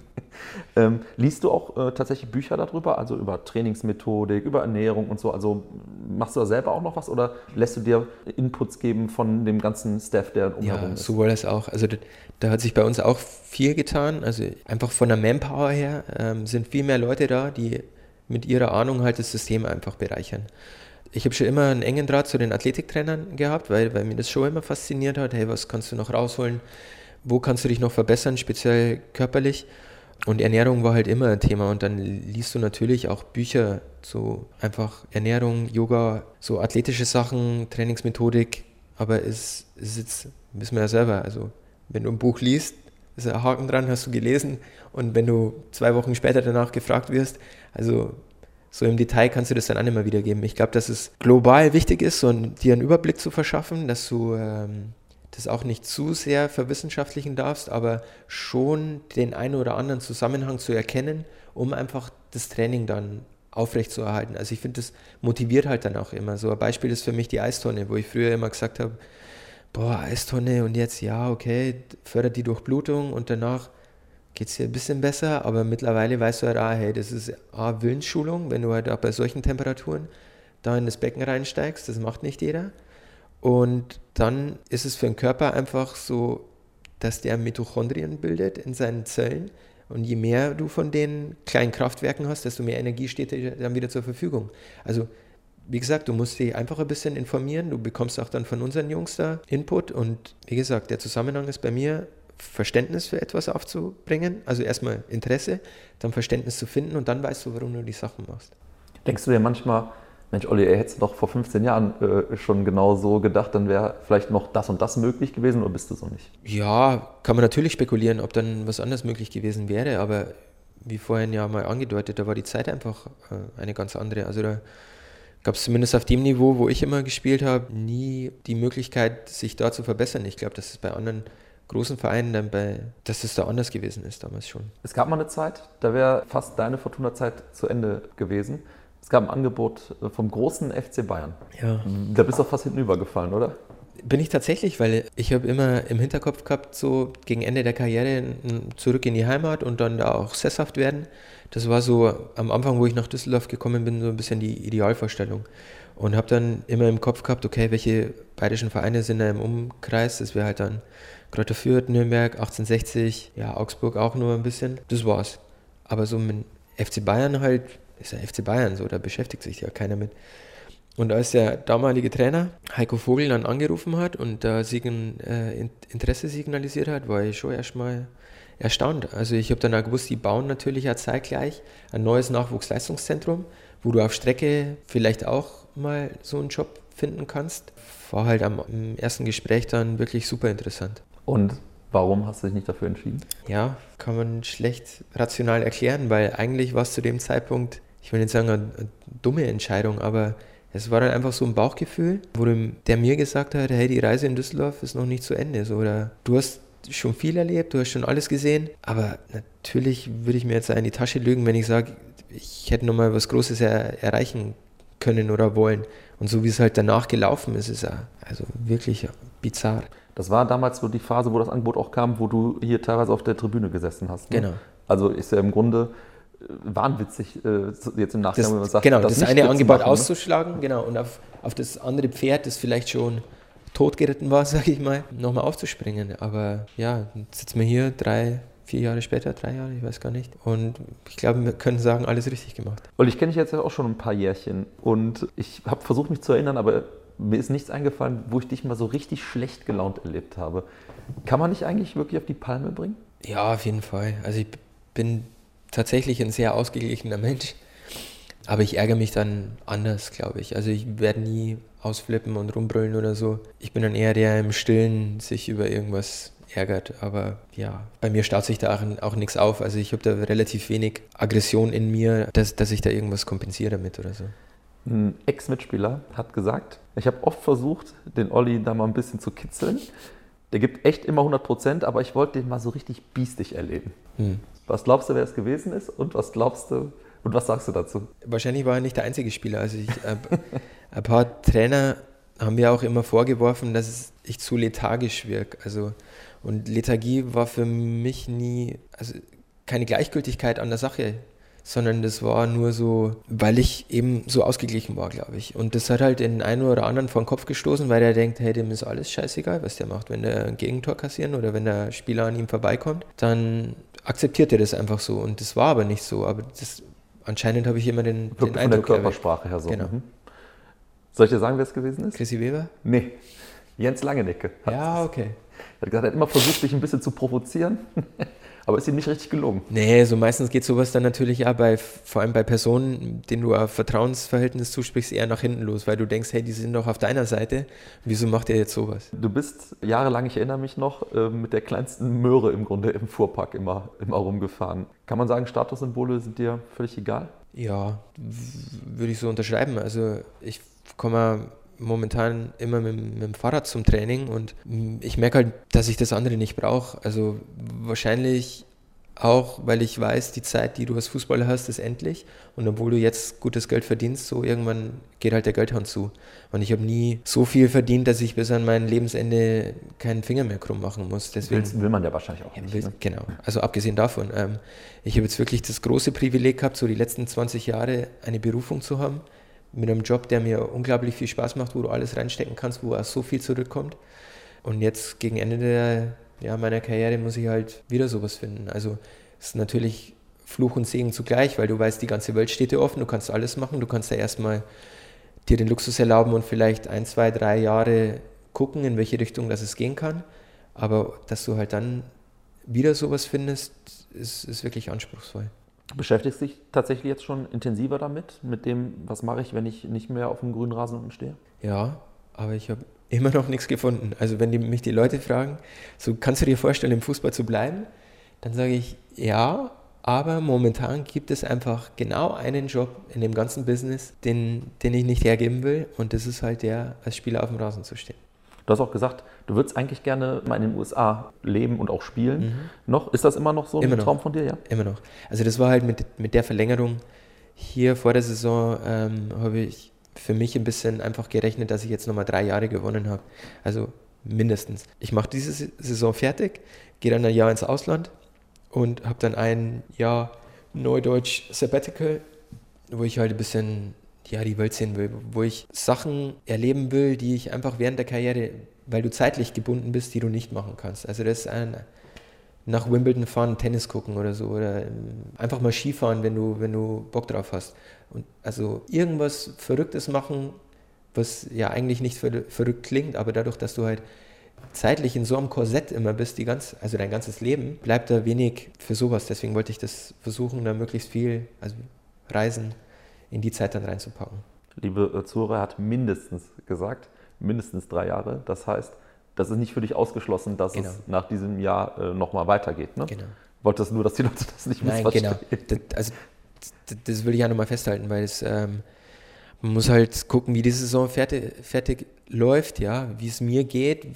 Liest du auch tatsächlich Bücher darüber, also über Trainingsmethodik, über Ernährung und so? Also machst du da selber auch noch was oder lässt du dir Inputs geben von dem ganzen Staff, der umherum ist? Ja, sowohl das auch. Also da hat sich bei uns auch viel getan. Also einfach von der Manpower her sind viel mehr Leute da, die mit ihrer Ahnung halt das System einfach bereichern. Ich habe schon immer einen engen Draht zu den Athletiktrainern gehabt, weil mir das schon immer fasziniert hat. Hey, was kannst du noch rausholen? Wo kannst du dich noch verbessern, speziell körperlich? Und Ernährung war halt immer ein Thema. Und dann liest du natürlich auch Bücher zu einfach Ernährung, Yoga, so athletische Sachen, Trainingsmethodik. Aber es ist jetzt, wissen wir ja selber, also wenn du ein Buch liest, ist ein Haken dran, hast du gelesen. Und wenn du 2 Wochen später danach gefragt wirst, also so im Detail kannst du das dann auch immer wiedergeben. Ich glaube, dass es global wichtig ist, so dir einen Überblick zu verschaffen, dass du das auch nicht zu sehr verwissenschaftlichen darfst, aber schon den einen oder anderen Zusammenhang zu erkennen, um einfach das Training dann aufrechtzuerhalten. Also ich finde, das motiviert halt dann auch immer. So ein Beispiel ist für mich die Eistonne, wo ich früher immer gesagt habe, boah, Eistonne und jetzt, ja, okay, fördert die Durchblutung und danach geht es dir ein bisschen besser, aber mittlerweile weißt du halt, hey, das ist Willensschulung, wenn du halt auch bei solchen Temperaturen da in das Becken reinsteigst, das macht nicht jeder. Und dann ist es für den Körper einfach so, dass der Mitochondrien bildet in seinen Zellen und je mehr du von den kleinen Kraftwerken hast, desto mehr Energie steht dir dann wieder zur Verfügung. Also wie gesagt, du musst dich einfach ein bisschen informieren, du bekommst auch dann von unseren Jungs da Input und wie gesagt, der Zusammenhang ist bei mir, Verständnis für etwas aufzubringen, also erstmal Interesse, dann Verständnis zu finden und dann weißt du, warum du die Sachen machst. Denkst du dir manchmal, Mensch, Olli, hättest du doch vor 15 Jahren schon genau so gedacht, dann wäre vielleicht noch das und das möglich gewesen, oder bist du so nicht? Ja, kann man natürlich spekulieren, ob dann was anderes möglich gewesen wäre, aber wie vorhin ja mal angedeutet, da war die Zeit einfach eine ganz andere. Also da gab es zumindest auf dem Niveau, wo ich immer gespielt habe, nie die Möglichkeit, sich da zu verbessern. Ich glaube, das ist bei anderen großen Vereinen dann dass es da anders gewesen ist damals schon. Es gab mal eine Zeit, da wäre fast deine Fortuna-Zeit zu Ende gewesen. Es gab ein Angebot vom großen FC Bayern. Ja. Da bist du auch fast hinübergefallen, oder? Bin ich tatsächlich, weil ich habe immer im Hinterkopf gehabt, so gegen Ende der Karriere zurück in die Heimat und dann da auch sesshaft werden. Das war so am Anfang, wo ich nach Düsseldorf gekommen bin, so ein bisschen die Idealvorstellung. Und habe dann immer im Kopf gehabt, okay, welche bayerischen Vereine sind da im Umkreis? Das wäre halt dann Kräuter Fürth, Nürnberg, 1860, ja, Augsburg auch nur ein bisschen. Das war's. Aber so mit FC Bayern halt, ist ja FC Bayern so, da beschäftigt sich ja keiner mit. Und als der damalige Trainer Heiko Vogel dann angerufen hat und da Interesse signalisiert hat, war ich schon erstmal erstaunt. Also ich habe dann auch gewusst, die bauen natürlich ja zeitgleich ein neues Nachwuchsleistungszentrum, wo du auf Strecke vielleicht auch mal so einen Job finden kannst. War halt am ersten Gespräch dann wirklich super interessant. Und warum hast du dich nicht dafür entschieden? Ja, kann man schlecht rational erklären, weil eigentlich war es zu dem Zeitpunkt, ich will nicht sagen, eine dumme Entscheidung, aber es war dann einfach so ein Bauchgefühl, wo der mir gesagt hat, hey, die Reise in Düsseldorf ist noch nicht zu Ende. So, oder du hast schon viel erlebt, du hast schon alles gesehen, aber natürlich würde ich mir jetzt in die Tasche lügen, wenn ich sage, ich hätte nochmal was Großes erreichen können oder wollen. Und so wie es halt danach gelaufen ist, ist ja also wirklich bizarr. Das war damals so die Phase, wo das Angebot auch kam, wo du hier teilweise auf der Tribüne gesessen hast. Ne? Genau. Also ist ja im Grunde wahnwitzig, jetzt im Nachhinein, wenn man sagt, genau, das eine Angebot auszuschlagen, ne? Genau, und auf das andere Pferd, das vielleicht schon totgeritten war, sage ich mal, nochmal aufzuspringen. Aber ja, jetzt sitzen wir hier 3 Jahre später, ich weiß gar nicht. Und ich glaube, wir können sagen, alles richtig gemacht. Und ich kenne dich jetzt auch schon ein paar Jährchen und ich habe versucht, mich zu erinnern, aber mir ist nichts eingefallen, wo ich dich mal so richtig schlecht gelaunt erlebt habe. Kann man dich eigentlich wirklich auf die Palme bringen? Ja, auf jeden Fall. Also ich bin tatsächlich ein sehr ausgeglichener Mensch, aber ich ärgere mich dann anders, glaube ich. Also ich werde nie ausflippen und rumbrüllen oder so. Ich bin dann eher der im Stillen sich über irgendwas ärgert, aber ja, bei mir staut sich da auch nichts auf. Also ich habe da relativ wenig Aggression in mir, dass ich da irgendwas kompensiere damit oder so. Ein Ex-Mitspieler hat gesagt, ich habe oft versucht, den Olli da mal ein bisschen zu kitzeln. Der gibt echt immer 100%, aber ich wollte den mal so richtig biestig erleben. Hm. Was glaubst du, wer es gewesen ist und was glaubst du und was sagst du dazu? Wahrscheinlich war er nicht der einzige Spieler. Also ein paar Trainer haben mir auch immer vorgeworfen, dass ich zu lethargisch wirke. Also, und Lethargie war für mich nie, also keine Gleichgültigkeit an der Sache, sondern das war nur so, weil ich eben so ausgeglichen war, glaube ich. Und das hat halt den einen oder anderen vor den Kopf gestoßen, weil der denkt, hey, dem ist alles scheißegal, was der macht. Wenn der ein Gegentor kassieren oder wenn der Spieler an ihm vorbeikommt, dann akzeptiert er das einfach so. Und das war aber nicht so. Aber das, anscheinend habe ich immer den Eindruck. Von der Körpersprache her so. Genau. Mhm. Soll ich dir sagen, wer es gewesen ist? Chrissy Weber? Nee, Jens Langenecke. Ja, okay. Er hat gesagt, er hat immer versucht, dich ein bisschen zu provozieren. Aber ist ihm nicht richtig gelungen. Nee, so meistens geht sowas dann natürlich ja vor allem bei Personen, denen du ein Vertrauensverhältnis zusprichst, eher nach hinten los, weil du denkst, hey, die sind doch auf deiner Seite. Wieso macht ihr jetzt sowas? Du bist jahrelang, ich erinnere mich noch, mit der kleinsten Möhre im Grunde im Fuhrpark immer rumgefahren. Kann man sagen, Statussymbole sind dir völlig egal? Ja, würde ich so unterschreiben. Also ich komme momentan immer mit dem Fahrrad zum Training und ich merke halt, dass ich das andere nicht brauche. Also wahrscheinlich auch, weil ich weiß, die Zeit, die du als Fußballer hast, ist endlich. Und obwohl du jetzt gutes Geld verdienst, so irgendwann geht halt der Geldhahn zu. Und ich habe nie so viel verdient, dass ich bis an mein Lebensende keinen Finger mehr krumm machen muss. Deswegen will man ja wahrscheinlich auch nicht. Ne? Genau, also abgesehen davon. Ich habe jetzt wirklich das große Privileg gehabt, so die letzten 20 Jahre eine Berufung zu haben, mit einem Job, der mir unglaublich viel Spaß macht, wo du alles reinstecken kannst, wo auch so viel zurückkommt. Und jetzt gegen Ende meiner Karriere muss ich halt wieder sowas finden. Also es ist natürlich Fluch und Segen zugleich, weil du weißt, die ganze Welt steht dir offen, du kannst alles machen, du kannst ja erstmal dir den Luxus erlauben und vielleicht 1, 2, 3 Jahre gucken, in welche Richtung das es gehen kann. Aber dass du halt dann wieder sowas findest, ist wirklich anspruchsvoll. beschäftigst dich tatsächlich jetzt schon intensiver damit, mit dem, was mache ich, wenn ich nicht mehr auf dem grünen Rasen unten stehe? Ja, aber ich habe immer noch nichts gefunden. Also wenn mich die Leute fragen, so kannst du dir vorstellen, im Fußball zu bleiben, dann sage ich ja, aber momentan gibt es einfach genau einen Job in dem ganzen Business, den ich nicht hergeben will, und das ist halt der, als Spieler auf dem Rasen zu stehen. Du hast auch gesagt, du würdest eigentlich gerne mal in den USA leben und auch spielen. Noch, ist das immer noch so ein Traum von dir? Ja? Immer noch. Also das war halt mit der Verlängerung hier vor der Saison, habe ich für mich ein bisschen einfach gerechnet, dass ich jetzt nochmal 3 Jahre gewonnen habe. Also mindestens. Ich mache diese Saison fertig, gehe dann ein Jahr ins Ausland und habe dann ein Jahr Neudeutsch Sabbatical, wo ich halt ein bisschen... ja, die Welt sehen will, wo ich Sachen erleben will, die ich einfach während der Karriere, weil du zeitlich gebunden bist, die du nicht machen kannst. Also das ist nach Wimbledon fahren, Tennis gucken oder so, oder einfach mal Skifahren, wenn du Bock drauf hast. Und also irgendwas Verrücktes machen, was ja eigentlich nicht verrückt klingt, aber dadurch, dass du halt zeitlich in so einem Korsett immer bist, also dein ganzes Leben, bleibt da wenig für sowas. Deswegen wollte ich das versuchen, da möglichst viel, also Reisen, in die Zeit dann reinzupacken. Liebe Zuhörer, hat mindestens gesagt, mindestens 3 Jahre. Das heißt, das ist nicht für dich ausgeschlossen, dass es nach diesem Jahr nochmal weitergeht. Ne? Genau. Wolltest nur, dass die Leute das nicht missverstehen. Nein, genau. Das will ich ja nochmal festhalten, weil man muss halt gucken, wie die Saison fertig läuft, ja, wie es mir geht,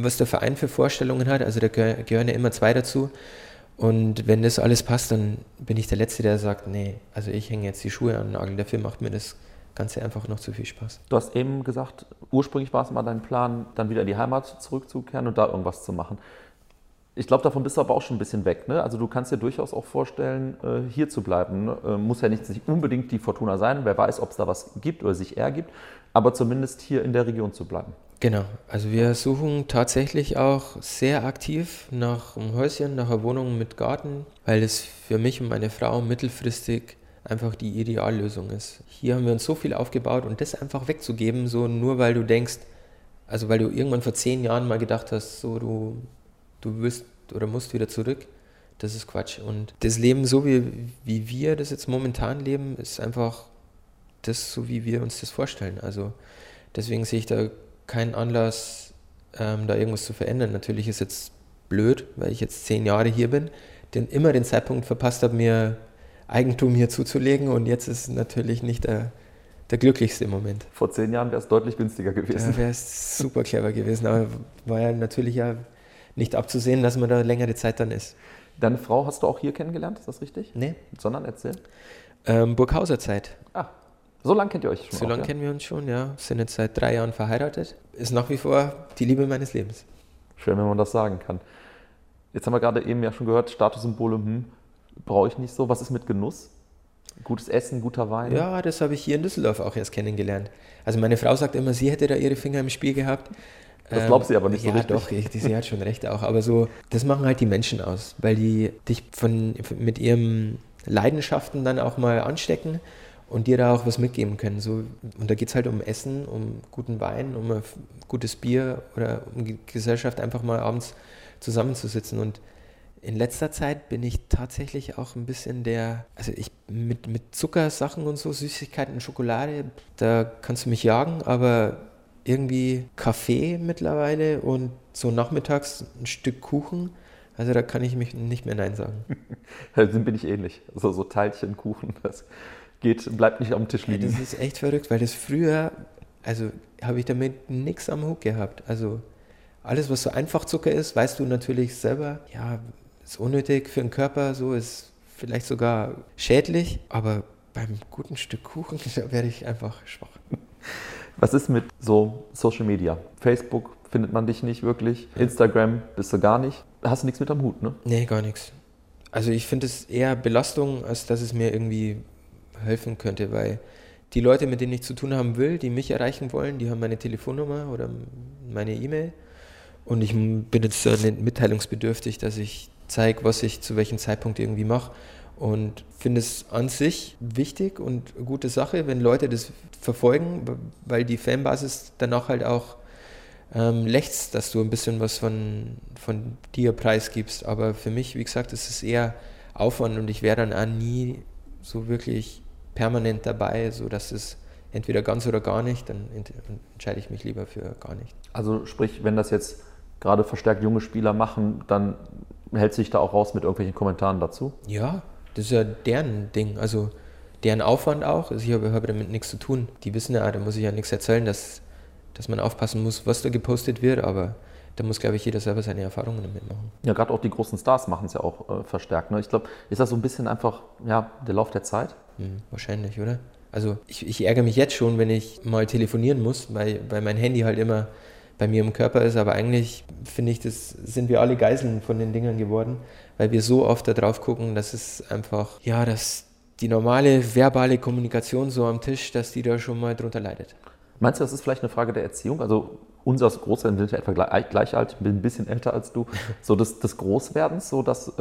was der Verein für Vorstellungen hat. Also da gehören ja immer 2 dazu. Und wenn das alles passt, dann bin ich der Letzte, der sagt, nee, also ich hänge jetzt die Schuhe an den Nagel, dafür macht mir das Ganze einfach noch zu viel Spaß. Du hast eben gesagt, ursprünglich war es mal dein Plan, dann wieder in die Heimat zurückzukehren und da irgendwas zu machen. Ich glaube, davon bist du aber auch schon ein bisschen weg, ne? Also du kannst dir durchaus auch vorstellen, hier zu bleiben. Muss ja nicht unbedingt die Fortuna sein, wer weiß, ob es da was gibt oder sich ergibt, aber zumindest hier in der Region zu bleiben. Genau, also wir suchen tatsächlich auch sehr aktiv nach einem Häuschen, nach einer Wohnung mit Garten, weil es für mich und meine Frau mittelfristig einfach die Ideallösung ist. Hier haben wir uns so viel aufgebaut, und das einfach wegzugeben, so nur weil du denkst, also weil du irgendwann vor 10 Jahren mal gedacht hast, so du willst oder musst wieder zurück, das ist Quatsch. Und das Leben, so wie wir das jetzt momentan leben, ist einfach das, so wie wir uns das vorstellen. Also deswegen sehe ich da keinen Anlass, da irgendwas zu verändern. Natürlich ist jetzt blöd, weil ich jetzt 10 Jahre hier bin, denn immer den Zeitpunkt verpasst habe, mir Eigentum hier zuzulegen, und jetzt ist natürlich nicht der glücklichste Moment. Vor 10 Jahren wäre es deutlich günstiger gewesen. Ja, wäre es super clever gewesen, aber war ja natürlich nicht abzusehen, dass man da längere Zeit dann ist. Deine Frau hast du auch hier kennengelernt, ist das richtig? Nee. Sondern erzähl. Burghauser Zeit. Ah. So lange kennt ihr euch schon? So lange kennen wir uns schon, ja. Sind jetzt seit 3 Jahren verheiratet. Ist nach wie vor die Liebe meines Lebens. Schön, wenn man das sagen kann. Jetzt haben wir gerade eben ja schon gehört, Statussymbole, brauche ich nicht so. Was ist mit Genuss? Gutes Essen, guter Wein? Ja, das habe ich hier in Düsseldorf auch erst kennengelernt. Also meine Frau sagt immer, sie hätte da ihre Finger im Spiel gehabt. Das glaubt sie aber nicht so richtig. Ja, doch, sie hat schon recht auch. Aber so, das machen halt die Menschen aus, weil die dich mit ihren Leidenschaften dann auch mal anstecken und dir da auch was mitgeben können. So, und da geht es halt um Essen, um guten Wein, um ein gutes Bier oder um die Gesellschaft, einfach mal abends zusammenzusitzen. Und in letzter Zeit bin ich tatsächlich auch ein bisschen mit Zuckersachen und so, Süßigkeiten, Schokolade, da kannst du mich jagen, aber irgendwie Kaffee mittlerweile und so nachmittags ein Stück Kuchen, also da kann ich mich nicht mehr nein sagen. Dann bin ich ähnlich, also so Teilchen Kuchen, das geht, bleibt nicht am Tisch liegen. Ja, das ist echt verrückt, weil das früher, also habe ich damit nichts am Hut gehabt. Also alles, was so einfach Zucker ist, weißt du natürlich selber, ja, ist unnötig für den Körper, so ist vielleicht sogar schädlich, aber beim guten Stück Kuchen werde ich einfach schwach. Was ist mit so Social Media? Facebook findet man dich nicht wirklich, Instagram bist du gar nicht. Hast du nichts mit am Hut, ne? Nee, gar nichts. Also ich finde es eher Belastung, als dass es mir irgendwie helfen könnte, weil die Leute, mit denen ich zu tun haben will, die mich erreichen wollen, die haben meine Telefonnummer oder meine E-Mail, und ich bin jetzt so nicht mitteilungsbedürftig, dass ich zeige, was ich zu welchem Zeitpunkt irgendwie mache. Und finde es an sich wichtig und eine gute Sache, wenn Leute das verfolgen, weil die Fanbasis danach halt auch lechzt, dass du ein bisschen was von dir preisgibst. Aber für mich, wie gesagt, ist es eher Aufwand und ich wäre dann auch nie so wirklich permanent dabei, sodass es entweder ganz oder gar nicht, dann entscheide ich mich lieber für gar nicht. Also sprich, wenn das jetzt gerade verstärkt junge Spieler machen, dann hält sich da auch raus mit irgendwelchen Kommentaren dazu? Ja, das ist ja deren Ding, also deren Aufwand auch. Also ich habe damit nichts zu tun. Die wissen ja, da muss ich ja nichts erzählen, dass man aufpassen muss, was da gepostet wird, aber da muss, glaube ich, jeder selber seine Erfahrungen damit machen. Ja, gerade auch die großen Stars machen es ja auch verstärkt. Ne? Ich glaube, ist das so ein bisschen einfach der Lauf der Zeit? Wahrscheinlich, oder? Also ich ärgere mich jetzt schon, wenn ich mal telefonieren muss, weil mein Handy halt immer bei mir im Körper ist, aber eigentlich finde ich, das sind wir alle Geiseln von den Dingern geworden, weil wir so oft da drauf gucken, dass es einfach, dass die normale verbale Kommunikation so am Tisch, dass die da schon mal drunter leidet. Meinst du, das ist vielleicht eine Frage der Erziehung? Also unser Großeltern sind ja etwa gleich alt, ich bin ein bisschen älter als du, so des Großwerdens, so dass...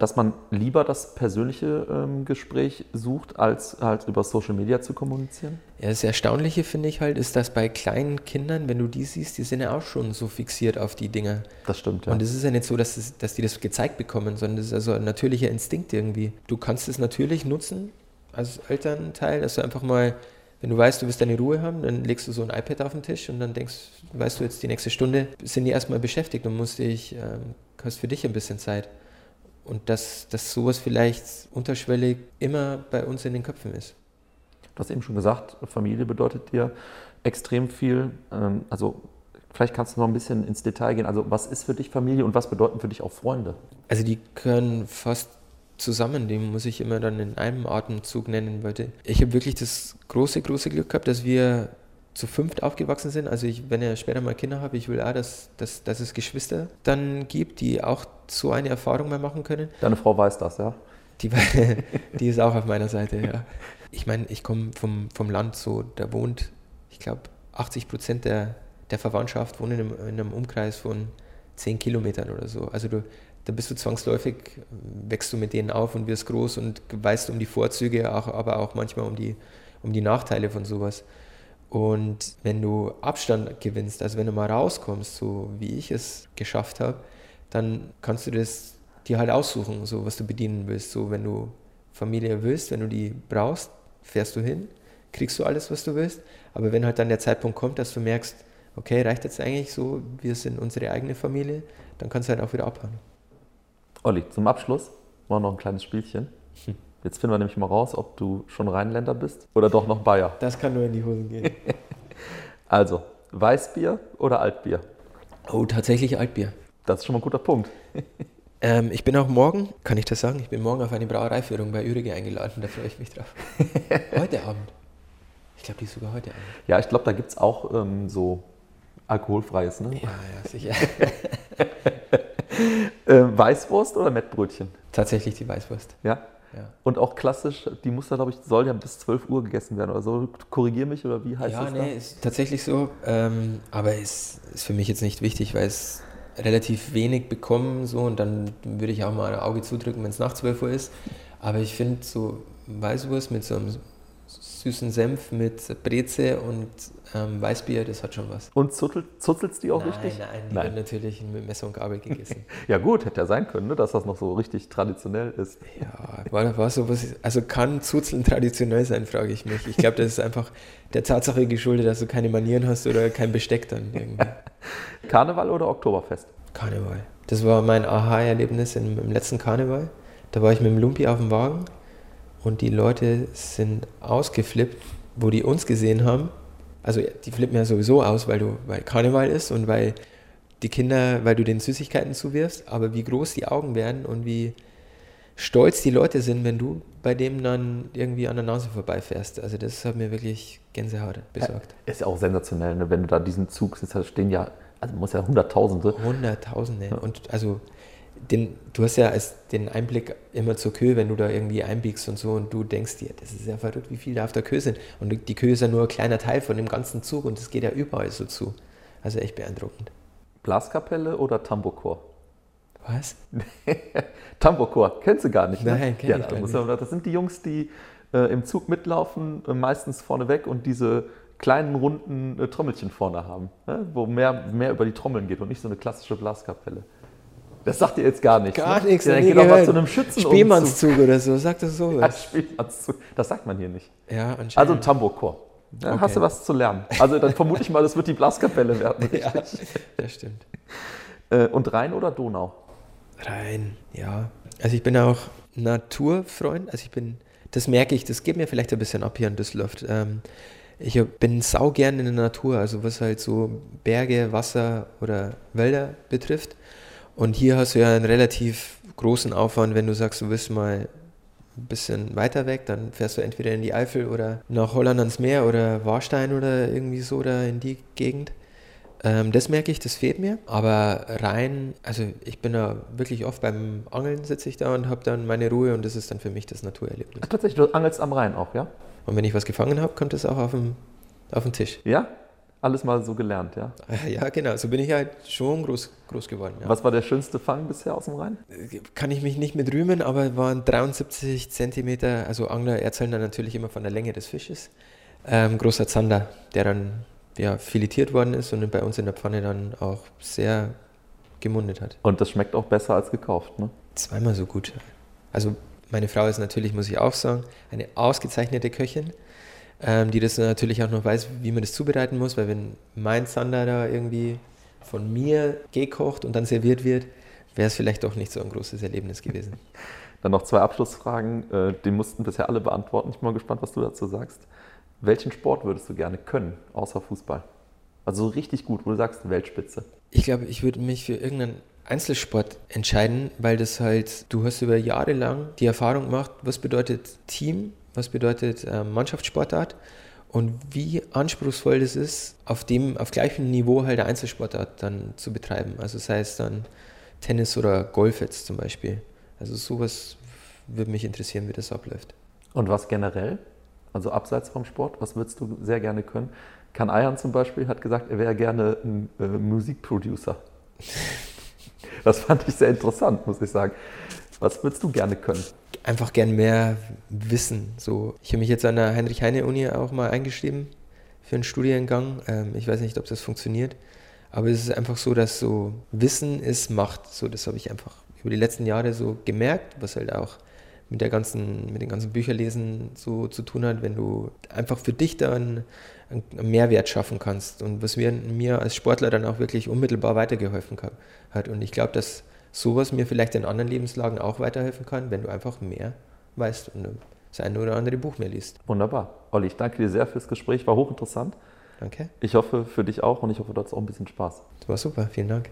dass man lieber das persönliche Gespräch sucht, als halt über Social Media zu kommunizieren? Ja, das Erstaunliche, finde ich halt, ist, dass bei kleinen Kindern, wenn du die siehst, die sind ja auch schon so fixiert auf die Dinger. Das stimmt, ja. Und es ist ja nicht so, dass die das gezeigt bekommen, sondern das ist also ein natürlicher Instinkt irgendwie. Du kannst es natürlich nutzen als Elternteil, dass du einfach mal, wenn du weißt, du wirst deine Ruhe haben, dann legst du so ein iPad auf den Tisch und dann weißt du jetzt, die nächste Stunde sind die erstmal beschäftigt und hast für dich ein bisschen Zeit. Und dass sowas vielleicht unterschwellig immer bei uns in den Köpfen ist. Du hast eben schon gesagt, Familie bedeutet dir extrem viel. Also vielleicht kannst du noch ein bisschen ins Detail gehen. Also was ist für dich Familie und was bedeuten für dich auch Freunde? Also die gehören fast zusammen. Die muss ich immer dann in einem Atemzug nennen, weil ich habe wirklich das große, große Glück gehabt, dass wir zu fünft aufgewachsen sind. Also wenn ich später mal Kinder habe, ich will auch, dass es Geschwister dann gibt, die auch so eine Erfahrung mal machen können. Deine Frau weiß das, ja? Die ist auch auf meiner Seite, ja. Ich meine, ich komme vom Land, so da wohnt, ich glaube, 80% der Verwandtschaft wohnen in einem Umkreis von 10 Kilometern oder so. Also da bist du zwangsläufig, wächst du mit denen auf und wirst groß und weißt um die Vorzüge, aber auch manchmal um die Nachteile von sowas. Und wenn du Abstand gewinnst, also wenn du mal rauskommst, so wie ich es geschafft habe, dann kannst du das dir halt aussuchen, so was du bedienen willst. So, wenn du Familie willst, wenn du die brauchst, fährst du hin, kriegst du alles, was du willst. Aber wenn halt dann der Zeitpunkt kommt, dass du merkst, okay, reicht jetzt eigentlich so, wir sind unsere eigene Familie, dann kannst du halt auch wieder abhauen. Olli, zum Abschluss machen wir noch ein kleines Spielchen. Jetzt finden wir nämlich mal raus, ob du schon Rheinländer bist oder doch noch Bayer. Das kann nur in die Hosen gehen. Also, Weißbier oder Altbier? Oh, tatsächlich Altbier. Das ist schon mal ein guter Punkt. Ich bin auch morgen, kann ich das sagen, ich bin morgen auf eine Brauereiführung bei Ürige eingeladen, da freue ich mich drauf. Heute Abend. Ich glaube, die ist sogar heute Abend. Ja, ich glaube, da gibt es auch so alkoholfreies, ne? Ja, sicher. Weißwurst oder Mettbrötchen? Tatsächlich die Weißwurst. Ja? Ja. Und auch klassisch, die muss da, glaube ich, soll ja bis 12 Uhr gegessen werden oder so. Korrigier mich oder wie heißt das? Ja, nee, ist tatsächlich so. Aber es ist für mich jetzt nicht wichtig, weil es relativ wenig bekommen so und dann würde ich auch mal ein Auge zudrücken, wenn es nach 12 Uhr ist. Aber ich finde so Weißwurst mit so einem süßen Senf, mit Breze und Weißbier, das hat schon was. Und zuzelst die auch richtig? Nein, die wird natürlich mit Messer und Gabel gegessen. Ja gut, hätte ja sein können, ne, dass das noch so richtig traditionell ist. Ja, war sowas, also kann Zuzeln traditionell sein, frage ich mich. Ich glaube, das ist einfach der Tatsache geschuldet, dass du keine Manieren hast oder kein Besteck dann irgendwie. Karneval oder Oktoberfest? Karneval. Das war mein Aha-Erlebnis im letzten Karneval. Da war ich mit dem Lumpi auf dem Wagen und die Leute sind ausgeflippt, wo die uns gesehen haben. Also die flippen ja sowieso aus, weil Karneval ist und weil die Kinder, weil du denen Süßigkeiten zuwirfst, aber wie groß die Augen werden und wie stolz die Leute sind, wenn du bei dem dann irgendwie an der Nase vorbeifährst. Also das hat mir wirklich Gänsehaut besorgt. Ja, ist ja auch sensationell, ne? Wenn du da diesen Zug sitzt, da stehen ja, also muss ja Hunderttausende. Ja. Und also du hast ja den Einblick immer zur Kö, wenn du da irgendwie einbiegst und so und du denkst dir, das ist ja verrückt, wie viele da auf der Kö sind. Und die Kö ist ja nur ein kleiner Teil von dem ganzen Zug und es geht ja überall so zu. Also echt beeindruckend. Blaskapelle oder Tambourchor? Was? Tambourchor, kennst du gar nicht, ne? Nein, kenn ich gar nicht. Das sind die Jungs, die im Zug mitlaufen, meistens vorneweg und diese kleinen, runden Trommelchen vorne haben, ne? Wo mehr über die Trommeln geht und nicht so eine klassische Blaskapelle. Das sagt ihr jetzt gar nichts. Gar nichts. Ne? Ja, dann geht doch mal zu einem Schützenumzug. Spielmannszug oder so, sagt das so. Ja, Spielmannszug. Das sagt man hier nicht. Ja, anscheinend. Also ein Tambourchor. Dann okay. Hast du was zu lernen. Also dann vermute ich mal, das wird die Blaskapelle werden. Ja, das stimmt. Und Rhein oder Donau? Rhein, ja. Also ich bin auch Naturfreund. Also ich bin, das merke ich, das geht mir vielleicht ein bisschen ab hier in Düsseldorf. Ich bin saugern in der Natur, also was halt so Berge, Wasser oder Wälder betrifft. Und hier hast du ja einen relativ großen Aufwand, wenn du sagst, du willst mal ein bisschen weiter weg, dann fährst du entweder in die Eifel oder nach Holland ans Meer oder Warstein oder irgendwie so oder in die Gegend. Das merke ich, das fehlt mir. Aber rein, also ich bin da wirklich oft beim Angeln, sitze ich da und habe dann meine Ruhe und das ist dann für mich das Naturerlebnis. Ach, tatsächlich, du angelst am Rhein auch, ja? Und wenn ich was gefangen habe, kommt das auch auf den Tisch. Ja? Alles mal so gelernt, ja? Ja, genau. So bin ich halt schon groß geworden. Ja. Was war der schönste Fang bisher aus dem Rhein? Kann ich mich nicht mit rühmen, aber waren 73 Zentimeter. Also Angler erzählen dann natürlich immer von der Länge des Fisches. Großer Zander, der dann ja, filetiert worden ist und bei uns in der Pfanne dann auch sehr gemundet hat. Und das schmeckt auch besser als gekauft, ne? Zweimal so gut. Also meine Frau ist natürlich, muss ich auch sagen, eine ausgezeichnete Köchin. Die das natürlich auch noch weiß, wie man das zubereiten muss, weil wenn mein Zander da irgendwie von mir gekocht und dann serviert wird, wäre es vielleicht doch nicht so ein großes Erlebnis gewesen. Dann noch zwei Abschlussfragen, die mussten bisher alle beantworten. Ich bin mal gespannt, was du dazu sagst. Welchen Sport würdest du gerne können, außer Fußball? Also so richtig gut, wo du sagst, Weltspitze. Ich glaube, ich würde mich für irgendeinen Einzelsport entscheiden, weil das halt, du hast über Jahre lang die Erfahrung gemacht, was bedeutet Team, was bedeutet Mannschaftssportart und wie anspruchsvoll das ist, auf gleichem Niveau halt eine Einzelsportart dann zu betreiben. Also das heißt dann Tennis oder Golf jetzt zum Beispiel. Also sowas würde mich interessieren, wie das abläuft. Und was generell? Also abseits vom Sport, was würdest du sehr gerne können? Kahn Eihan zum Beispiel hat gesagt, er wäre gerne ein Musikproducer. Das fand ich sehr interessant, muss ich sagen. Was würdest du gerne können? Einfach gern mehr wissen. So, ich habe mich jetzt an der Heinrich-Heine-Uni auch mal eingeschrieben für einen Studiengang. Ich weiß nicht, ob das funktioniert, aber es ist einfach so, dass so Wissen ist Macht. So, das habe ich einfach über die letzten Jahre so gemerkt, was halt auch mit den ganzen Bücherlesen so zu tun hat, wenn du einfach für dich dann einen Mehrwert schaffen kannst und was mir als Sportler dann auch wirklich unmittelbar weitergeholfen hat. Und ich glaube, dass sowas mir vielleicht in anderen Lebenslagen auch weiterhelfen kann, wenn du einfach mehr weißt und das eine oder andere Buch mehr liest. Wunderbar. Olli, ich danke dir sehr fürs Gespräch, war hochinteressant. Danke. Ich hoffe für dich auch und ich hoffe, du hattest auch ein bisschen Spaß. Das war super, vielen Dank.